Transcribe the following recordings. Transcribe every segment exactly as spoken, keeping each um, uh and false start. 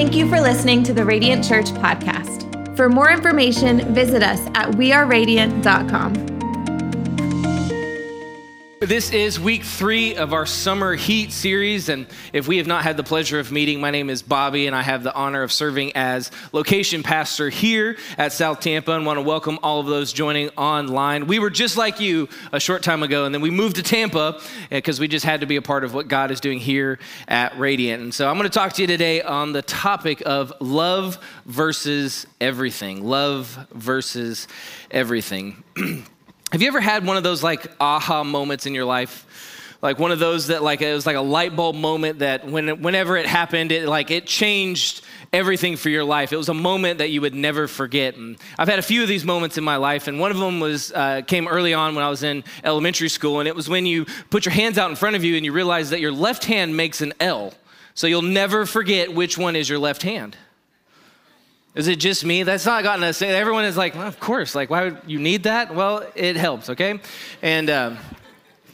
Thank you for listening to the Radiant Church podcast. For more information, visit us at we are radiant dot com. This is week three of our Summer Heat series, and if we have not had the pleasure of meeting, my name is Bobby, and I have the honor of serving as location pastor here at South Tampa, and want to welcome all of those joining online. We were just like you a short time ago, and then we moved to Tampa because we just had to be a part of what God is doing here at Radiant. And so I'm going to talk to you today on the topic of love versus everything. Love versus everything. Have you ever had one of those like aha moments in your life? Like one of those that like, it was like a light bulb moment that when whenever it happened, it like it changed everything for your life. It was a moment that you would never forget. And I've had a few of these moments in my life, and one of them was uh, came early on when I was in elementary school, and it was when you put your hands out in front of you and you realize that your left hand makes an L. So you'll never forget which one is your left hand. Is it just me? That's not gotten us. Everyone is like, well, of course. Like, why would you need that? Well, it helps, okay? And um,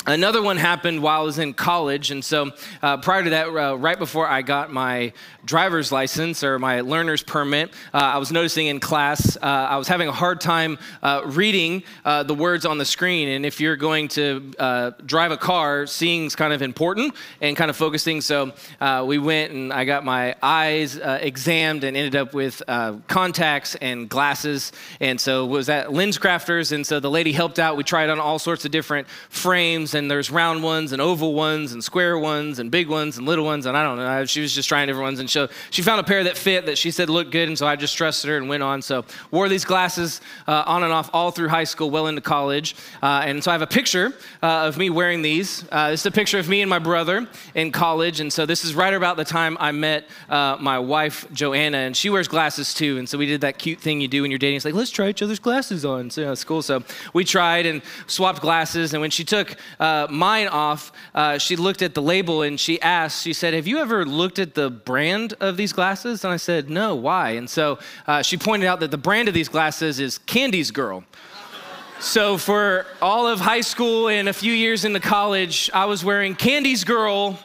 another one happened while I was in college. And so uh, prior to that, uh, right before I got my driver's license or my learner's permit, uh, I was noticing in class, uh, I was having a hard time uh, reading uh, the words on the screen. And if you're going to uh, drive a car, seeing's kind of important and kind of focusing. So uh, we went and I got my eyes uh, examined and ended up with uh, contacts and glasses. And so it was at LensCrafters. And so the lady helped out. We tried on all sorts of different frames, and there's round ones and oval ones and square ones and big ones and little ones. And I don't know, she was just trying different ones. And so she found a pair that fit that she said looked good. And so I just trusted her and went on. So wore these glasses uh, on and off all through high school, well into college. Uh, and so I have a picture uh, of me wearing these. Uh, this is a picture of me and my brother in college. And so this is right about the time I met uh, my wife, Joanna, and she wears glasses too. And so we did that cute thing you do when you're dating. It's like, let's try each other's glasses on. So, you know, it's cool. So we tried and swapped glasses. And when she took Uh, mine off, uh, she looked at the label and she asked, she said, have you ever looked at the brand of these glasses? And I said, no, why? And so uh, she pointed out that the brand of these glasses is Candy's Girl. So for all of high school and a few years into college, I was wearing Candy's Girl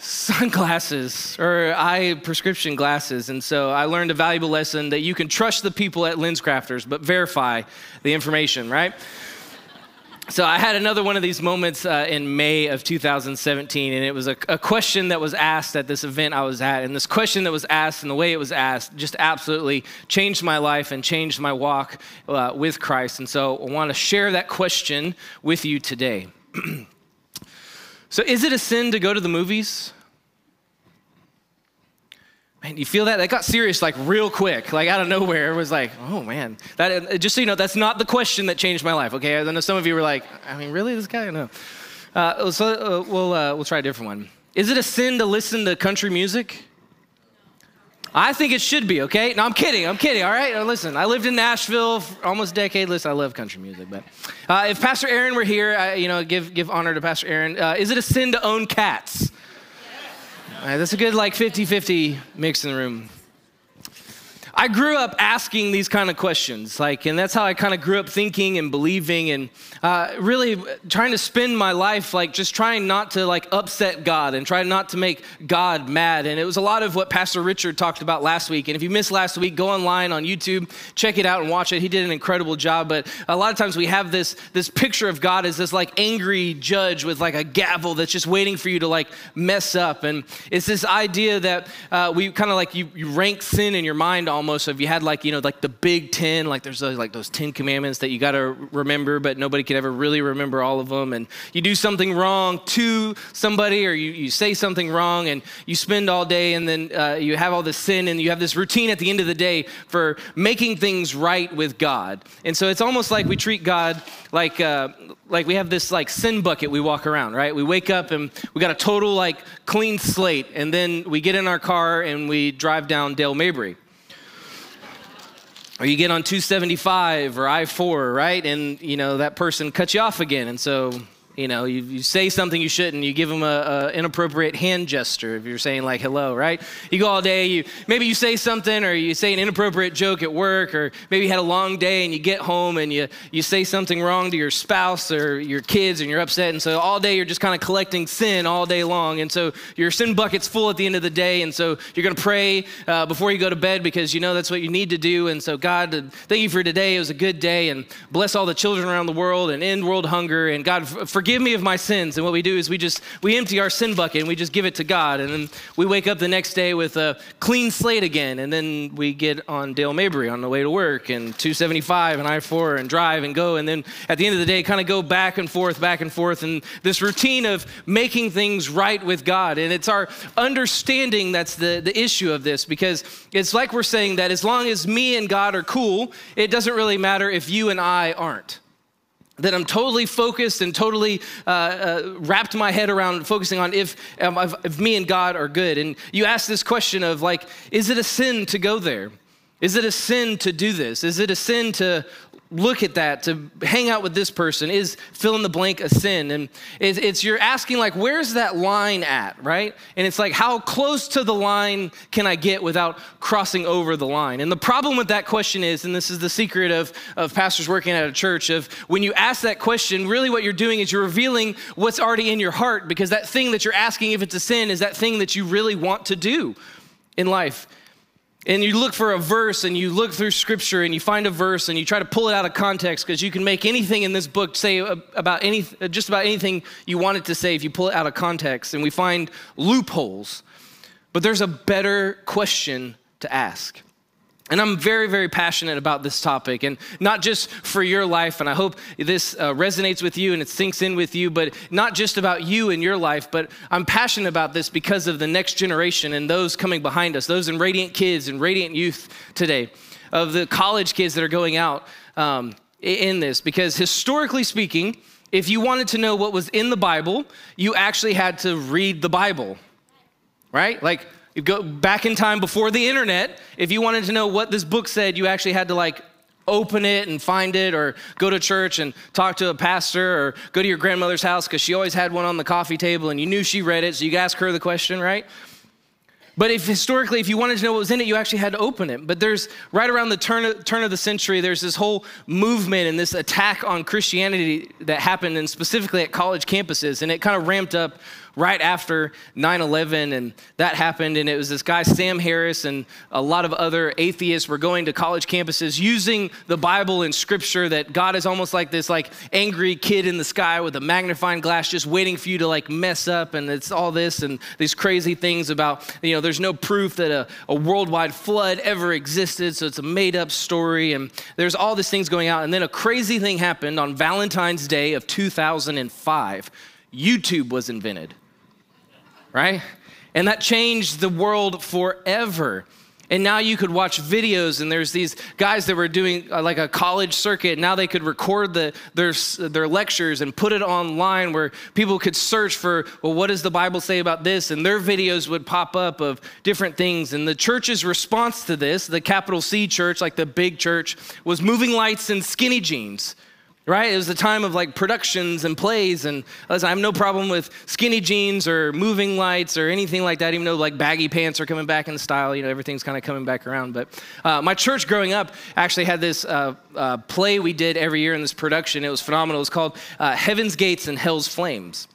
sunglasses or eye prescription glasses. And so I learned a valuable lesson that you can trust the people at LensCrafters, but verify the information, right? So I had another one of these moments uh, in May of two thousand seventeen, and it was a, a question that was asked at this event I was at, and this question that was asked and the way it was asked just absolutely changed my life and changed my walk uh, with Christ, and so I want to share that question with you today. So is it a sin to go to the movies? Man, you feel that? That got serious like real quick, like out of nowhere. It was like, oh man. That, just so you know, that's not the question that changed my life, okay? I know some of you were like, I mean, really, this guy? No. Uh, so uh, we'll, uh, we'll try a different one. Is it a sin to listen to country music? I think it should be, okay? No, I'm kidding, I'm kidding, all right? Now, listen, I lived in Nashville for almost a decade. Listen, I love country music, but uh, if Pastor Aaron were here, I, you know, give, give honor to Pastor Aaron. Uh, is it a sin to own cats? All right, that's a good like fifty-fifty mix in the room. I grew up asking these kind of questions, like, and that's how I kind of grew up thinking and believing and uh, really trying to spend my life, like just trying not to like upset God and trying not to make God mad. And it was a lot of what Pastor Richard talked about last week. And if you missed last week, go online on YouTube, check it out and watch it. He did an incredible job. But a lot of times we have this, this picture of God as this like angry judge with like a gavel that's just waiting for you to like mess up. And it's this idea that uh, we kind of like you, you rank sin in your mind almost. So if you had like, you know, like the big ten, like there's those, like those ten commandments that you got to remember, but nobody can ever really remember all of them. And you do something wrong to somebody, or you, you say something wrong and you spend all day, and then uh, you have all this sin, and you have this routine at the end of the day for making things right with God. And so it's almost like we treat God like, uh, like we have this like sin bucket we walk around, right? We wake up and we got a total like clean slate, and then we get in our car and we drive down Dale Mabry. Or you get on two seventy-five or I four, right? And, you know, that person cuts you off again. And so You know, you, you say something you shouldn't. You give them an inappropriate hand gesture if you're saying like hello, right? You go all day. You maybe you say something, or you say an inappropriate joke at work, or maybe you had a long day and you get home and you you say something wrong to your spouse or your kids, and you're upset. And so all day you're just kind of collecting sin all day long. And so your sin bucket's full at the end of the day. And so you're gonna pray uh, before you go to bed, because you know that's what you need to do. And so God, thank you for today. It was a good day, and bless all the children around the world and end world hunger. And God, forgive me of my sins. And what we do is we just, we empty our sin bucket and we just give it to God. And then we wake up the next day with a clean slate again. And then we get on Dale Mabry on the way to work, and two seventy-five and I four and drive and go. And then at the end of the day, kind of go back and forth, back and forth. And this routine of making things right with God. And it's our understanding that's the, the issue of this, because it's like we're saying that as long as me and God are cool, it doesn't really matter if you and I aren't. That I'm totally focused and totally uh, uh, wrapped my head around focusing on if, um, if, if me and God are good. And you ask this question of like, is it a sin to go there? Is it a sin to do this? Is it a sin to look at that, to hang out with this person? Is fill in the blank a sin? And it's, it's you're asking like, where's that line at, right? And it's like, how close to the line can I get without crossing over the line? And the problem with that question is, and this is the secret of, of pastors working at a church, of when you ask that question, really what you're doing is you're revealing what's already in your heart, because that thing that you're asking if it's a sin is that thing that you really want to do in life. And you look for a verse, and you look through scripture, and you find a verse, and you try to pull it out of context, because you can make anything in this book say about any, just about anything you want it to say if you pull it out of context. And we find loopholes. But there's a better question to ask. And I'm very, very passionate about this topic, and not just for your life, and I hope this uh, resonates with you and it sinks in with you, but not just about you and your life, but I'm passionate about this because of the next generation and those coming behind us, those in Radiant Kids and Radiant Youth today, of the college kids that are going out um, in this, because historically speaking, if you wanted to know what was in the Bible, you actually had to read the Bible, right? Like, you go back in time before the internet, if you wanted to know what this book said, you actually had to like open it and find it, or go to church and talk to a pastor, or go to your grandmother's house because she always had one on the coffee table and you knew she read it, so you could ask her the question, right? But if historically, if you wanted to know what was in it, you actually had to open it. But there's, right around the turn of, turn of the century, there's this whole movement and this attack on Christianity that happened, and specifically at college campuses. And it kind of ramped up right after nine eleven, and that happened. And it was this guy, Sam Harris, and a lot of other atheists were going to college campuses using the Bible and scripture, that God is almost like this like angry kid in the sky with a magnifying glass just waiting for you to like mess up. And it's all this and these crazy things about, you know, there's no proof that a, a worldwide flood ever existed, so it's a made up story. And there's all these things going out. And then a crazy thing happened on Valentine's Day of two thousand five. YouTube was invented. Right? And that changed the world forever. And now you could watch videos, and there's these guys that were doing uh, like a college circuit. Now they could record the, their, their lectures and put it online where people could search for, well, what does the Bible say about this? And their videos would pop up of different things. And the church's response to this, the capital C church, like the big church, was moving lights and skinny jeans. Right? It was the time of like productions and plays, and listen, I have no problem with skinny jeans or moving lights or anything like that, even though like baggy pants are coming back in style, you know, everything's kind of coming back around. But uh, my church growing up actually had this uh, uh, play we did every year in this production. It was phenomenal. It was called uh, Heaven's Gates and Hell's Flames.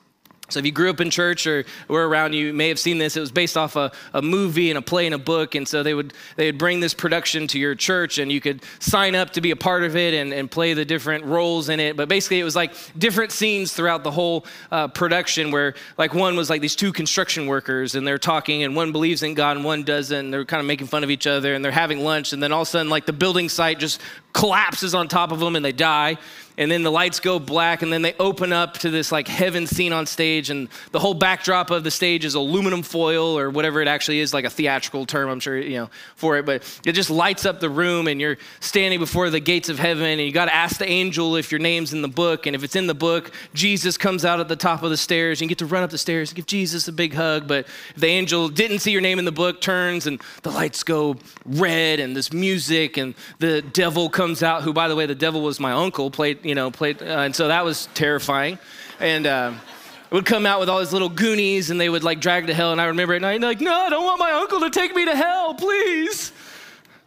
So if you grew up in church or were around, you may have seen this. It was based off a, a movie and a play and a book. And so they would they would bring this production to your church, and you could sign up to be a part of it and, and play the different roles in it. But basically, it was like different scenes throughout the whole uh, production, where like one was like these two construction workers, and they're talking, and one believes in God and one doesn't. And they're kind of making fun of each other, and they're having lunch. And then all of a sudden, like the building site just collapses on top of them and they die. And then the lights go black, and then they open up to this like heaven scene on stage, and the whole backdrop of the stage is aluminum foil or whatever it actually is, like a theatrical term, I'm sure, you know, for it. But it just lights up the room, and you're standing before the gates of heaven, and you got to ask the angel if your name's in the book. And if it's in the book, Jesus comes out at the top of the stairs, and you get to run up the stairs and give Jesus a big hug. But if the angel didn't see your name in the book, turns, and the lights go red, and this music, and the devil comes out, who, by the way, the devil was my uncle, played, you know, played, uh, and so that was terrifying. and uh, would come out with all his little goonies, and they would like drag to hell. And I remember at night, like, no, I don't want my uncle to take me to hell, please.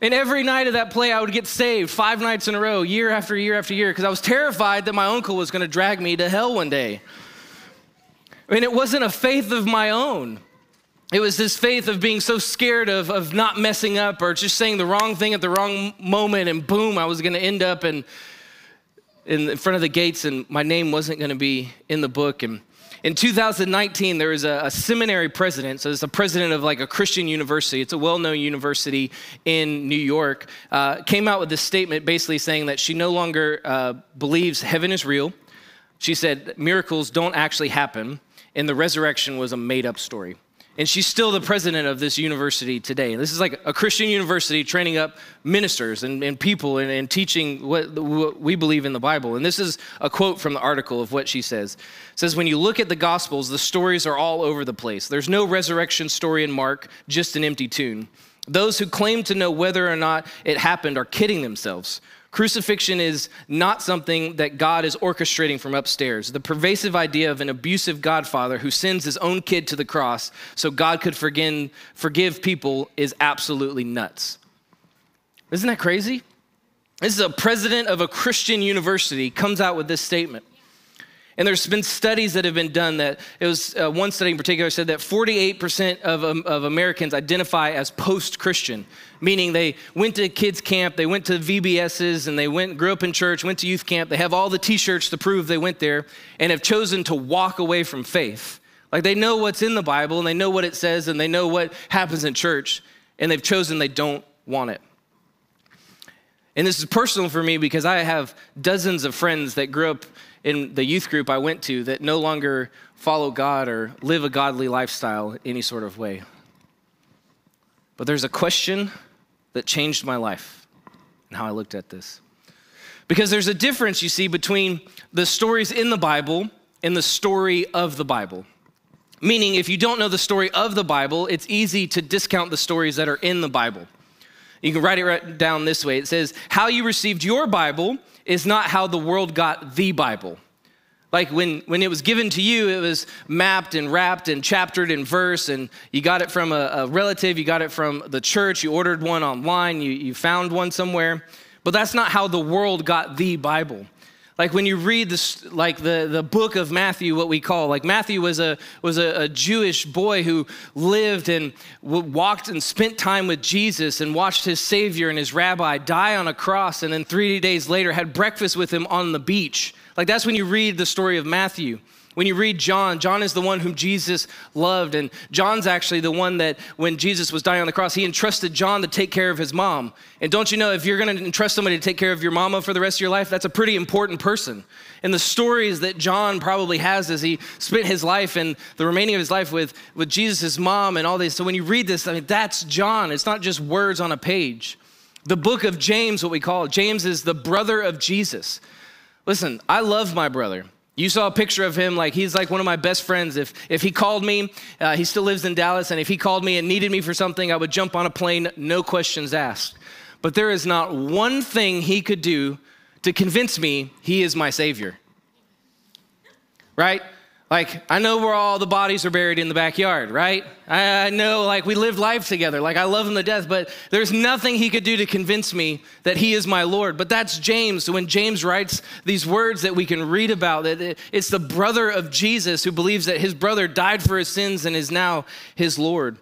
And every night of that play, I would get saved five nights in a row, year after year after year, because I was terrified that my uncle was going to drag me to hell one day. I mean, it wasn't a faith of my own. It was this faith of being so scared of, of not messing up or just saying the wrong thing at the wrong moment, and boom, I was going to end up in, in front of the gates, and my name wasn't going to be in the book. And in two thousand nineteen, there was a, a seminary president. So it's the president of like a Christian university. It's a well-known university in New York. Uh, came out with this statement basically saying that she no longer uh, believes heaven is real. She said miracles don't actually happen, and the resurrection was a made-up story. And she's still the president of this university today. This is like a Christian university training up ministers and, and people and, and teaching what, what we believe in the Bible. And this is a quote from the article of what she says. It says, when you look at the Gospels, the stories are all over the place. There's no resurrection story in Mark, just an empty tomb. Those who claim to know whether or not it happened are kidding themselves. Crucifixion is not something that God is orchestrating from upstairs. The pervasive idea of an abusive godfather who sends his own kid to the cross so God could forgive, forgive people is absolutely nuts. Isn't that crazy? This is a president of a Christian university comes out with this statement. And there's been studies that have been done that, it was uh, one study in particular said that forty-eight percent of, um, of Americans identify as post-Christian, meaning they went to kids camp, they went to V B S's, and they went, grew up in church, went to youth camp. They have all the t-shirts to prove they went there and have chosen to walk away from faith. Like they know what's in the Bible and they know what it says and they know what happens in church, and they've chosen they don't want it. And this is personal for me because I have dozens of friends that grew up in the youth group I went to that no longer follow God or live a godly lifestyle in any sort of way. But there's a question that changed my life and how I looked at this. Because there's a difference, you see, between the stories in the Bible and the story of the Bible. Meaning, if you don't know the story of the Bible, it's easy to discount the stories that are in the Bible. You can write it down this way. It says, how you received your Bible is not how the world got the Bible. Like when, when it was given to you, it was mapped and wrapped and chaptered in verse, and you got it from a, a relative, you got it from the church, you ordered one online, you, you found one somewhere. But that's not how the world got the Bible. Like when you read this, like the, the book of Matthew, what we call, like Matthew was a was a, a Jewish boy who lived and w- walked and spent time with Jesus and watched his Savior and his rabbi die on a cross, and then three days later had breakfast with him on the beach. Like that's when you read the story of Matthew. When you read John, John is the one whom Jesus loved, and John's actually the one that when Jesus was dying on the cross, he entrusted John to take care of his mom. And don't you know, if you're gonna entrust somebody to take care of your mama for the rest of your life, that's a pretty important person. And the stories that John probably has as he spent his life and the remaining of his life with, with Jesus' mom and all this. So when you read this, I mean, that's John. It's not just words on a page. The book of James, what we call it, James is the brother of Jesus. Listen, I love my brother. You saw a picture of him, like he's like one of my best friends. If if he called me, uh, he still lives in Dallas, and if he called me and needed me for something, I would jump on a plane, no questions asked. But there is not one thing he could do to convince me he is my Savior, right? Like, I know where all the bodies are buried in the backyard, right? I, I know, like, we live life together. Like, I love him to death, but there's nothing he could do to convince me that he is my Lord. But that's James. So when James writes these words that we can read about, that it's the brother of Jesus who believes that his brother died for his sins and is now his Lord.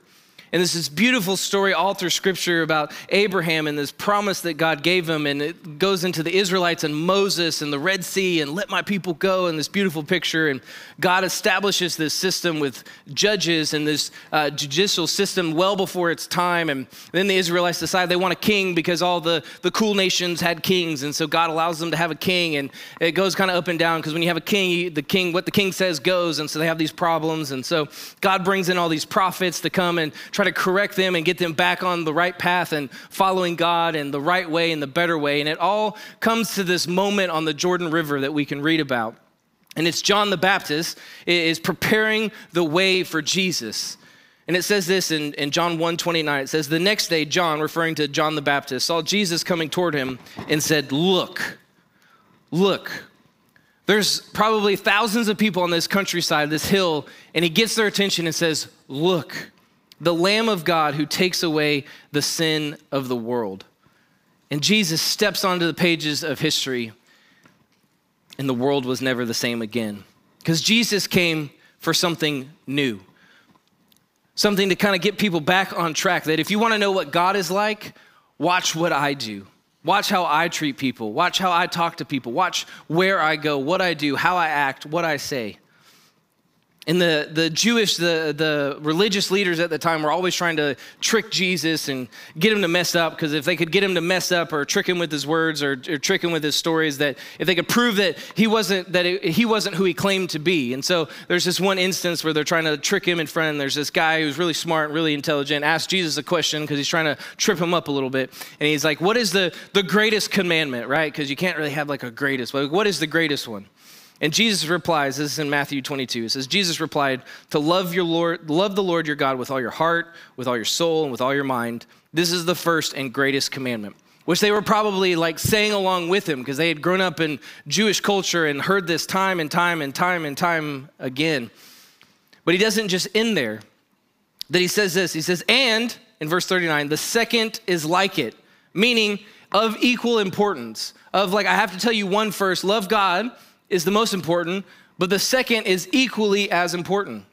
And there's this beautiful story all through Scripture about Abraham and this promise that God gave him. And it goes into the Israelites and Moses and the Red Sea and let my people go and this beautiful picture. And God establishes this system with judges and this uh, judicial system well before its time. And then the Israelites decide they want a king because all the, the cool nations had kings. And so God allows them to have a king. And it goes kind of up and down because when you have a king, the king, what the king says goes. And so they have these problems. And so God brings in all these prophets to come and try to correct them and get them back on the right path and following God and the right way and the better way. And it all comes to this moment on the Jordan River that we can read about. And it's John the Baptist is preparing the way for Jesus. And it says this in, in John one twenty-nine, it says, the next day, John, referring to John the Baptist, saw Jesus coming toward him and said, look, look, There's probably thousands of people on this countryside, this hill, and he gets their attention and says, look, the Lamb of God who takes away the sin of the world. And Jesus steps onto the pages of history, and the world was never the same again. Because Jesus came for something new, something to kind of get people back on track, that if you want to know what God is like, watch what I do. Watch how I treat people. Watch how I talk to people. Watch where I go, what I do, how I act, what I say. And the, the Jewish, the, the religious leaders at the time were always trying to trick Jesus and get him to mess up, because if they could get him to mess up or trick him with his words or, or trick him with his stories, that if they could prove that he wasn't that it, he wasn't who he claimed to be. And so there's this one instance where they're trying to trick him in front, and there's this guy who's really smart, really intelligent, asks Jesus a question because he's trying to trip him up a little bit. And he's like, what is the, the greatest commandment, right? Because you can't really have like a greatest. Like, what is the greatest one? And Jesus replies, this is in Matthew twenty-two, it says, Jesus replied, to love your Lord, love the Lord your God with all your heart, with all your soul, and with all your mind. This is the first and greatest commandment, which they were probably like saying along with him because they had grown up in Jewish culture and heard this time and time and time and time again. But he doesn't just end there. That he says this, he says, and in verse thirty-nine, the second is like it, meaning of equal importance, of like, I have to tell you one first, love God is the most important, but the second is equally as important,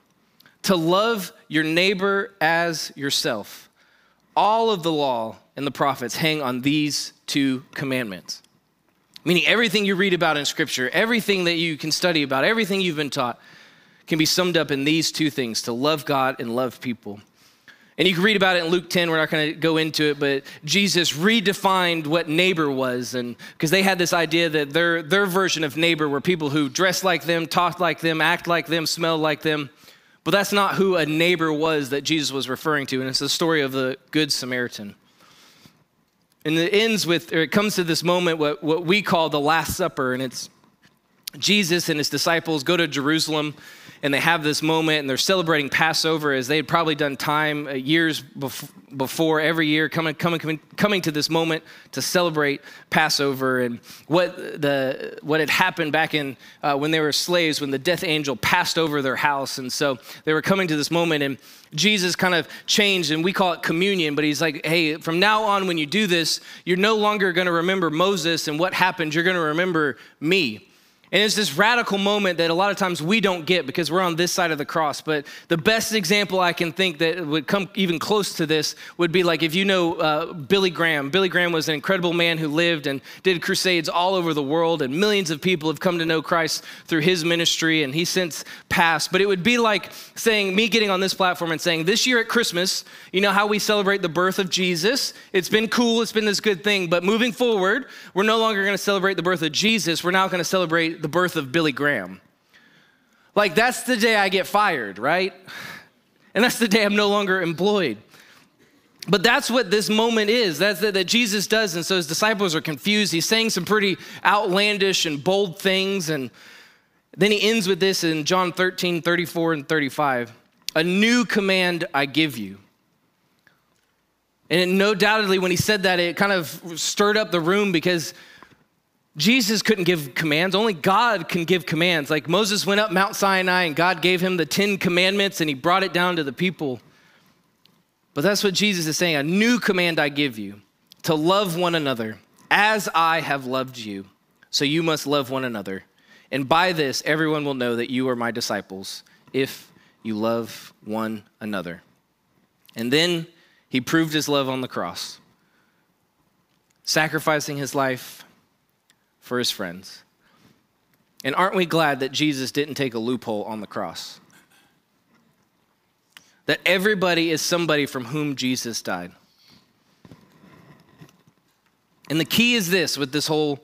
to love your neighbor as yourself. All of the law and the prophets hang on these two commandments, meaning everything you read about in Scripture, everything that you can study about, everything you've been taught can be summed up in these two things, to love God and love people. And you can read about it in Luke ten. We're not going to go into it, but Jesus redefined what neighbor was, and because they had this idea that their, their version of neighbor were people who dressed like them, talked like them, act like them, smelled like them. But that's not who a neighbor was that Jesus was referring to, and it's the story of the Good Samaritan. And it ends with, or it comes to this moment, what, what we call the Last Supper, and it's Jesus and his disciples go to Jerusalem, and they have this moment, and they're celebrating Passover as they had probably done time years before, every year, coming, coming, coming to this moment to celebrate Passover. And what the what had happened back in uh, when they were slaves, when the death angel passed over their house. And so they were coming to this moment, and Jesus kind of changed, and we call it communion, but he's like, hey, from now on when you do this, you're no longer going to remember Moses and what happened. You're going to remember me. And it's this radical moment that a lot of times we don't get because we're on this side of the cross. But the best example I can think that would come even close to this would be like if you know uh, Billy Graham. Billy Graham was an incredible man who lived and did crusades all over the world, and millions of people have come to know Christ through his ministry, and he's since passed. But it would be like saying, me getting on this platform and saying, this year at Christmas, you know how we celebrate the birth of Jesus? It's been cool, it's been this good thing, but moving forward, we're no longer gonna celebrate the birth of Jesus, we're now gonna celebrate the birth of Billy Graham. Like, that's the day I get fired, right? And that's the day I'm no longer employed. But that's what this moment is, that's that, that Jesus does. And so his disciples are confused. He's saying some pretty outlandish and bold things. And then he ends with this in John thirteen, thirty-four and thirty-five. A new command I give you. And it, no doubtedly when he said that, it kind of stirred up the room because Jesus couldn't give commands. Only God can give commands. Like Moses went up Mount Sinai and God gave him the Ten Commandments and he brought it down to the people. But that's what Jesus is saying. A new command I give you, to love one another as I have loved you. So you must love one another. And by this, everyone will know that you are my disciples if you love one another. And then he proved his love on the cross, sacrificing his life for his friends. And aren't we glad that Jesus didn't take a loophole on the cross? That everybody is somebody from whom Jesus died. And the key is this with this whole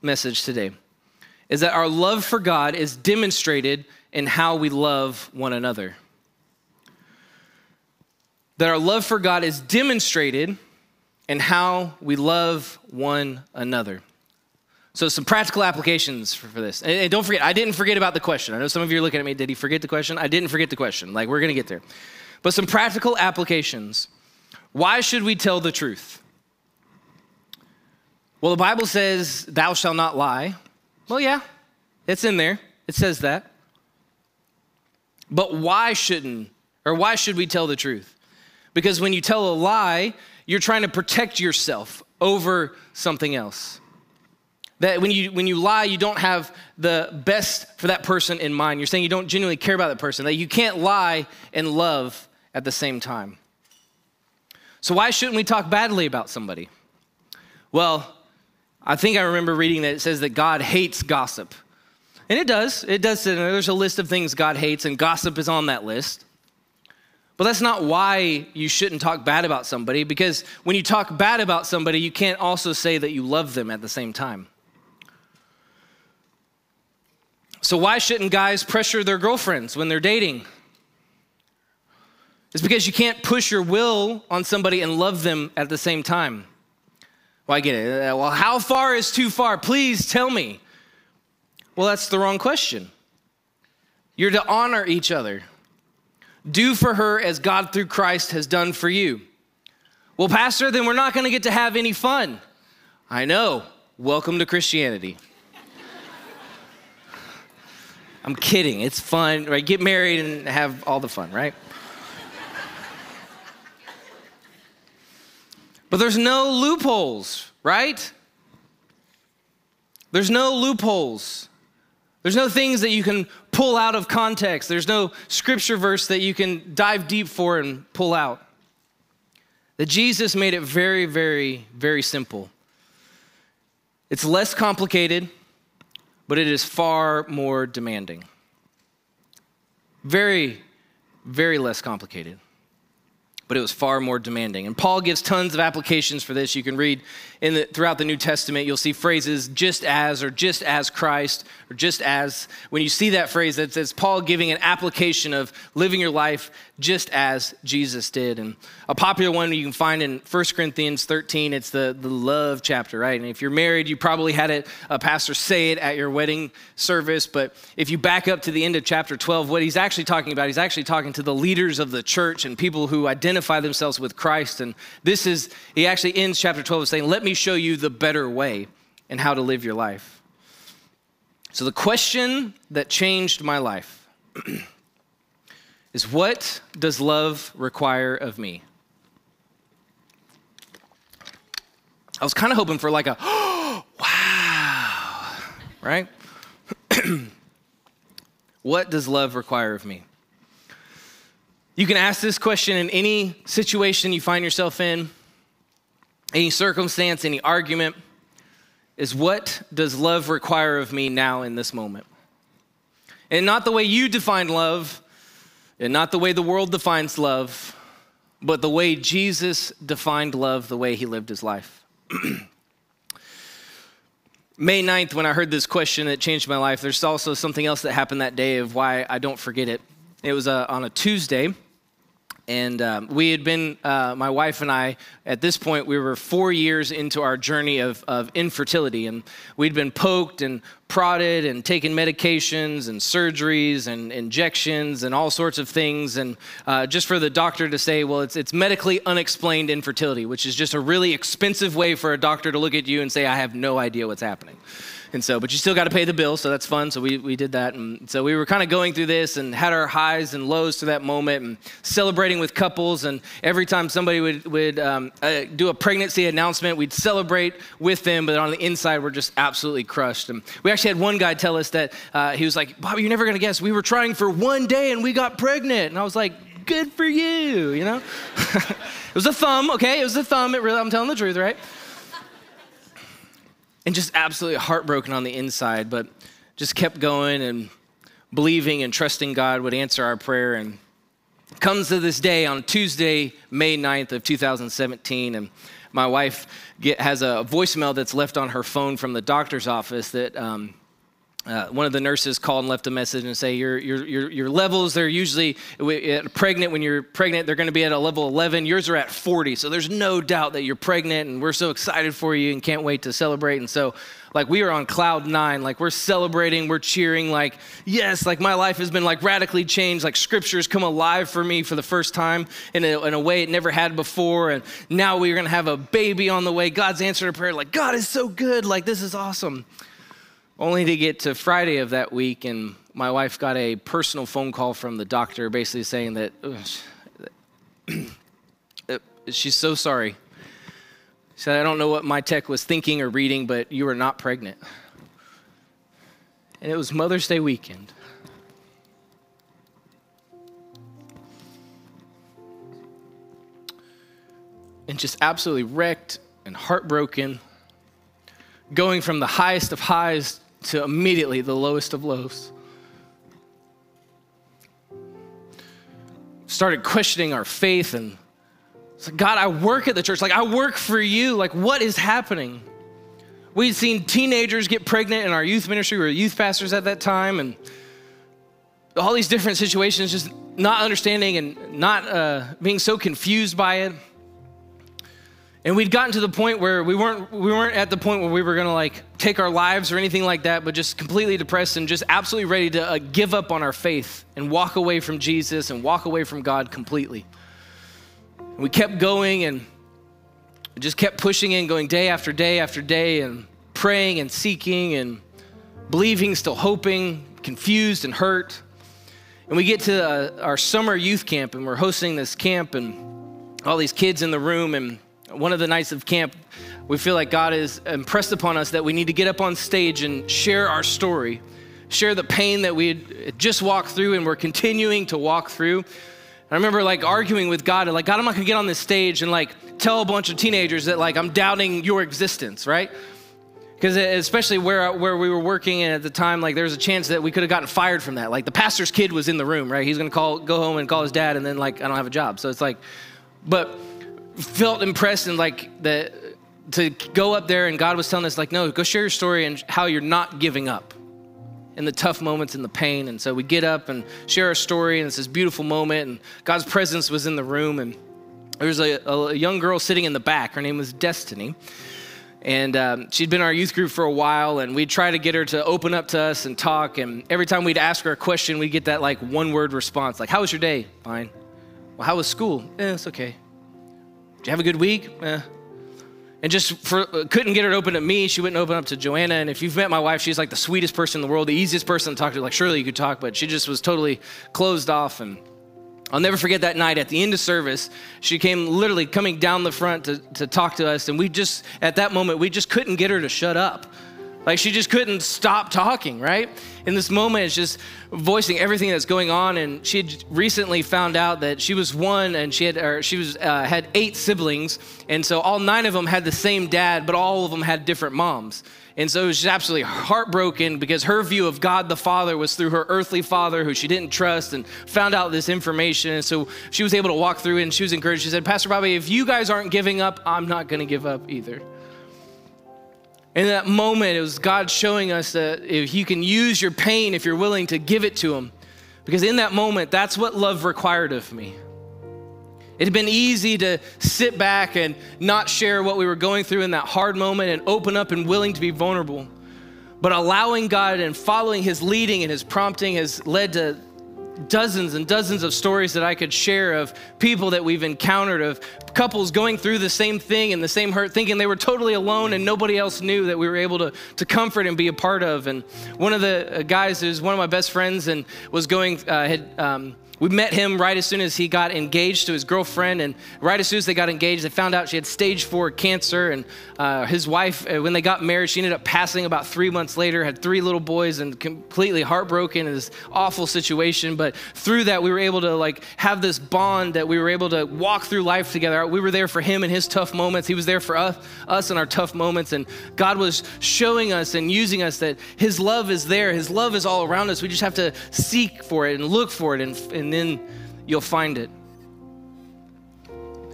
message today, is that our love for God is demonstrated in how we love one another. That our love for God is demonstrated in how we love one another. So some practical applications for, for this. And, and don't forget, I didn't forget about the question. I know some of you are looking at me, did he forget the question? I didn't forget the question. Like, we're gonna get there. But some practical applications. Why should we tell the truth? Well, the Bible says, thou shalt not lie. Well, yeah, It's in there. It says that. But why shouldn't, or why should we tell the truth? Because when you tell a lie, you're trying to protect yourself over something else. That when you when you lie, you don't have the best for that person in mind. You're saying you don't genuinely care about that person. That you can't lie and love at the same time. So why shouldn't we talk badly about somebody? Well, I think I remember reading that it says that God hates gossip. And it does. It does. There's a list of things God hates, and gossip is on that list. But that's not why you shouldn't talk bad about somebody, because when you talk bad about somebody, you can't also say that you love them at the same time. So why shouldn't guys pressure their girlfriends when they're dating? It's because you can't push your will on somebody and love them at the same time. Well, I get it. Well, how far is too far? Please tell me. Well, that's the wrong question. You're to honor each other. Do for her as God through Christ has done for you. Well, Pastor, then we're not going to get to have any fun. I know. Welcome to Christianity. I'm kidding. It's fun, right? Get married and have all the fun, right? But there's no loopholes, right? There's no loopholes. There's no things that you can pull out of context. There's no scripture verse that you can dive deep for and pull out. That Jesus made it very, very, very simple. It's less complicated, but it is far more demanding. Very, very less complicated, but it was far more demanding. And Paul gives tons of applications for this. You can read in the, throughout the New Testament, you'll see phrases just as, or just as Christ, or just as. When you see that phrase, that's, that's Paul giving an application of living your life just as Jesus did. And a popular one you can find in First Corinthians thirteen, it's the, the love chapter, right? And if you're married, you probably had it, a pastor say it at your wedding service. But if you back up to the end of chapter twelve, what he's actually talking about, he's actually talking to the leaders of the church and people who identify themselves with Christ. And this is, he actually ends chapter twelve saying, let me show you the better way and how to live your life. So the question that changed my life is, what does love require of me? I was kind of hoping for like a, oh, wow, right? What does love require of me? You can ask this question in any situation you find yourself in, any circumstance, any argument, is what does love require of me now in this moment? And not the way you define love, and not the way the world defines love, but the way Jesus defined love, the way he lived his life. May ninth, when I heard this question, it changed my life. There's also something else that happened that day of why I don't forget it. It was uh, on a Tuesday. And um, we had been, uh, my wife and I, at this point, we were four years into our journey of, of infertility. And we'd been poked and prodded and taken medications and surgeries and injections and all sorts of things. And uh, just for the doctor to say, well, it's, it's medically unexplained infertility, which is just a really expensive way for a doctor to look at you and say, I have no idea what's happening. And so, but you still got to pay the bill, so that's fun. So we, we did that. And so we were kind of going through this and had our highs and lows to that moment and celebrating with couples. And every time somebody would, would um, uh, do a pregnancy announcement, we'd celebrate with them. But on the inside, we're just absolutely crushed. And we actually had one guy tell us that uh, he was like, Bobby, you're never going to guess. We were trying for one day and we got pregnant. And I was like, good for you, you know? It was a thumb, okay? It was a thumb. It really, I'm telling the truth, right? And just absolutely heartbroken on the inside, but just kept going and believing and trusting God would answer our prayer. And comes to this day on Tuesday, May ninth of two thousand seventeen, and my wife get, has a voicemail that's left on her phone from the doctor's office that um, uh, one of the nurses called and left a message and say, your, your, your, your levels, they're usually pregnant. When you're pregnant, they're going to be at a level eleven. Yours are at forty. So there's no doubt that you're pregnant, and we're so excited for you and can't wait to celebrate. And so like we are on cloud nine, like we're celebrating, we're cheering, like, yes, like my life has been like radically changed, like scriptures come alive for me for the first time in a, in a way it never had before. And now we're going to have a baby on the way. God's answer to prayer, like God is so good. Like this is awesome. only to get to Friday of that week, and my wife got a personal phone call from the doctor basically saying that ugh, she's so sorry. She said, I don't know what my tech was thinking or reading, but you are not pregnant. And it was Mother's Day weekend. And just absolutely wrecked and heartbroken, going from the highest of highs to immediately the lowest of lows. Started questioning our faith, and so, God, I work at the church. Like, I work for you. Like, what is happening? We'd seen teenagers get pregnant in our youth ministry. We were youth pastors at that time. And all these different situations, just not understanding and not uh, being so confused by it. And we'd gotten to the point where we weren't, we weren't at the point where we were going to, like, take our lives or anything like that, but just completely depressed and just absolutely ready to uh, give up on our faith and walk away from Jesus and walk away from God completely. We kept going and just kept pushing in, going day after day after day and praying and seeking and believing, still hoping, confused and hurt. And we get to uh, our summer youth camp, and we're hosting this camp and all these kids in the room. And one of the nights of camp, we feel like God has impressed upon us that we need to get up on stage and share our story, share the pain that we had just walked through and we're continuing to walk through. I remember, like, arguing with God, like, God, I'm not gonna get on this stage and, like, tell a bunch of teenagers that, like, I'm doubting your existence, right? Because especially where where we were working at the time, like, there was a chance that we could have gotten fired from that. Like, the pastor's kid was in the room, right? He's gonna call, go home and call his dad, and then, like, I don't have a job. So it's like, but felt impressed and, like, that to go up there, and God was telling us, like, no, go share your story and how you're not giving up in the tough moments and the pain. And so we get up and share our story, and it's this beautiful moment, and God's presence was in the room. And there was a, a young girl sitting in the back. Her name was Destiny. And um, she'd been in our youth group for a while, and we'd try to get her to open up to us and talk. And every time we'd ask her a question, we'd get that, like, one-word response. Like, how was your day? Fine. Well, how was school? Eh, it's okay. Did you have a good week? Eh. And just for, couldn't get her to open to me. She wouldn't open up to Joanna. And if you've met my wife, she's like the sweetest person in the world, the easiest person to talk to. Like, surely you could talk, but she just was totally closed off. And I'll never forget that night at the end of service, she came literally coming down the front to, to talk to us. And we just, at that moment, we just couldn't get her to shut up. Like, she just couldn't stop talking, right? In this moment, it's just voicing everything that's going on. And she had recently found out that she was one, and she had or she was uh, had eight siblings. And so all nine of them had the same dad, but all of them had different moms. And so it was just absolutely heartbroken because her view of God the Father was through her earthly father, who she didn't trust, and found out this information. And so she was able to walk through it, and she was encouraged. She said, Pastor Bobby, if you guys aren't giving up, I'm not going to give up either. In that moment, it was God showing us that if you can use your pain, if you're willing to give it to him, because in that moment, that's what love required of me. It had been easy to sit back and not share what we were going through in that hard moment and open up and willing to be vulnerable, but allowing God and following his leading and his prompting has led to dozens and dozens of stories that I could share of people that we've encountered, of couples going through the same thing and the same hurt, thinking they were totally alone and nobody else knew, that we were able to, to comfort and be a part of. And one of the guys who's one of my best friends and was going, uh, had um, we met him right as soon as he got engaged to his girlfriend, and right as soon as they got engaged, they found out she had stage four cancer, and uh, his wife, when they got married, she ended up passing about three months later, had three little boys, and completely heartbroken in this awful situation. But through that, we were able to, like, have this bond that we were able to walk through life together. We were there for him in his tough moments. He was there for us, us in our tough moments, and God was showing us and using us that his love is there. His love is all around us. We just have to seek for it and look for it, and, and And then you'll find it.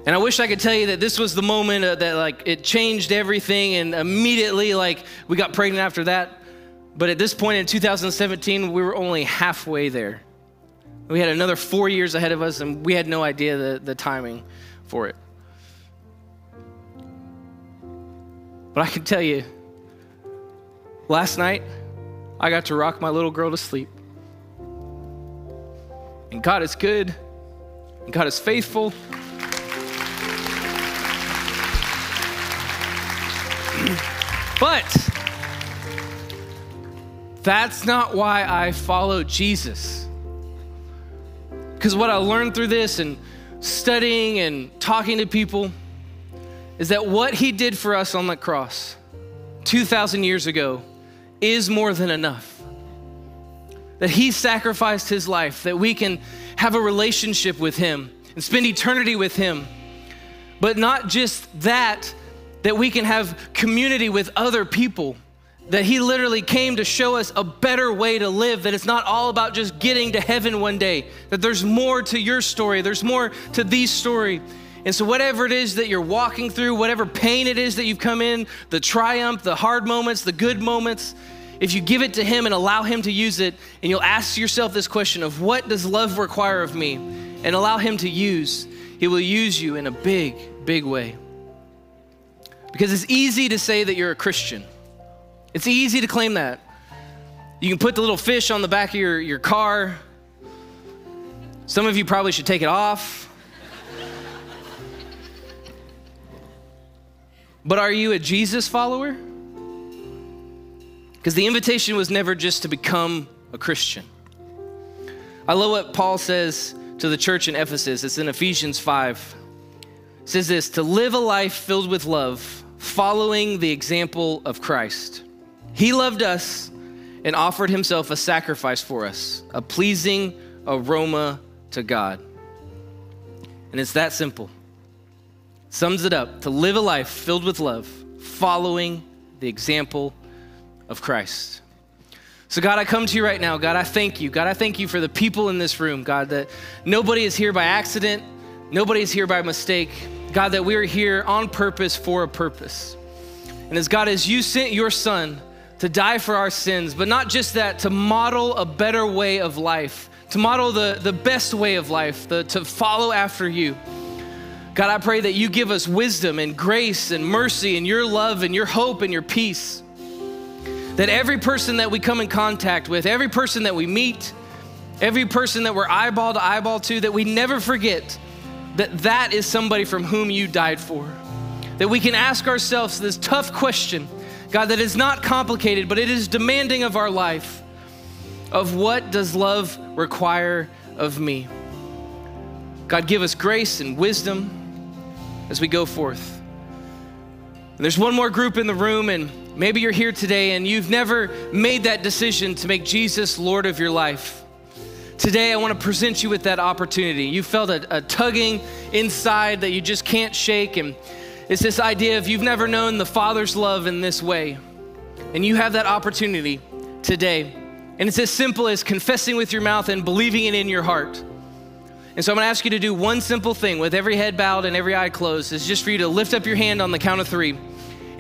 And I wish I could tell you that this was the moment uh, that, like, it changed everything, and immediately, like, we got pregnant after that. But at this point in two thousand seventeen, we were only halfway there. We had another four years ahead of us, and we had no idea the, the timing for it. But I can tell you, last night, I got to rock my little girl to sleep. And God is good, and God is faithful. But That's not why I follow Jesus. Because what I learned through this and studying and talking to people is that what he did for us on the cross two thousand years ago is more than enough. That he sacrificed his life, that we can have a relationship with him and spend eternity with him. But not just that, that we can have community with other people, that he literally came to show us a better way to live, that it's not all about just getting to heaven one day, that there's more to your story, there's more to the story. And so whatever it is that you're walking through, whatever pain it is that you've come in, the triumph, the hard moments, the good moments, if you give it to him and allow him to use it, and you'll ask yourself this question of what does love require of me, and allow him to use, he will use you in a big, big way. Because it's easy to say that you're a Christian. It's easy to claim that. You can put the little fish on the back of your, your car. Some of you probably should take it off. But are you a Jesus follower? Because the invitation was never just to become a Christian. I love what Paul says to the church in Ephesus. It's in Ephesians five. It says this, to live a life filled with love, following the example of Christ. He loved us and offered himself a sacrifice for us, a pleasing aroma to God. And it's that simple. Sums it up, to live a life filled with love, following the example of Christ. So God, I come to you right now. God, I thank you. God, I thank you for the people in this room, God, that nobody is here by accident. Nobody is here by mistake. God, that we are here on purpose for a purpose. And as God, as you sent your son to die for our sins, but not just that, to model a better way of life, to model the, the best way of life, the, to follow after you. God, I pray that you give us wisdom and grace and mercy and your love and your hope and your peace. That every person that we come in contact with, every person that we meet, every person that we're eyeball to eyeball to, that we never forget that that is somebody from whom you died for. That we can ask ourselves this tough question, God, that is not complicated, but it is demanding of our life, of what does love require of me? God, give us grace and wisdom as we go forth. And there's one more group in the room, and maybe you're here today and you've never made that decision to make Jesus Lord of your life. Today, I want to present you with that opportunity. You felt a, a tugging inside that you just can't shake. And it's this idea of you've never known the Father's love in this way. And you have that opportunity today. And it's as simple as confessing with your mouth and believing it in your heart. And so I'm going to ask you to do one simple thing with every head bowed and every eye closed. It's just for you to lift up your hand on the count of three. And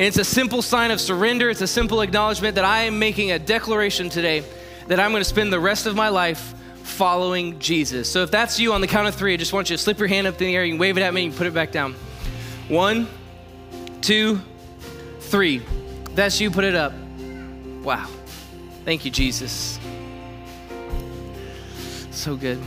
it's a simple sign of surrender. It's a simple acknowledgement that I am making a declaration today that I'm going to spend the rest of my life following Jesus. So if that's you on the count of three, I just want you to slip your hand up in the air. You can wave it at me and put it back down. One, two, three. That's you, put it up. Wow. Thank you, Jesus. So good.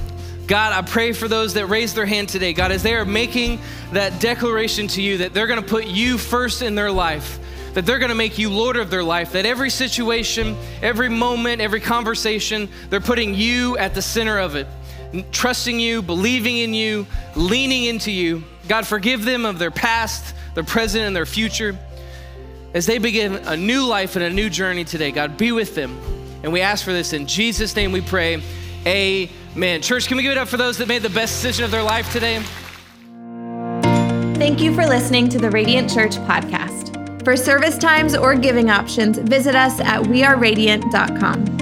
God, I pray for those that raised their hand today, God, as they are making that declaration to you that they're going to put you first in their life, that they're going to make you Lord of their life, that every situation, every moment, every conversation, they're putting you at the center of it, trusting you, believing in you, leaning into you. God, forgive them of their past, their present, and their future. As they begin a new life and a new journey today, God, be with them. And we ask for this in Jesus' name we pray, amen. Church, can we give it up for those that made the best decision of their life today? Thank you for listening to the Radiant Church podcast. For service times or giving options, visit us at we are radiant dot com.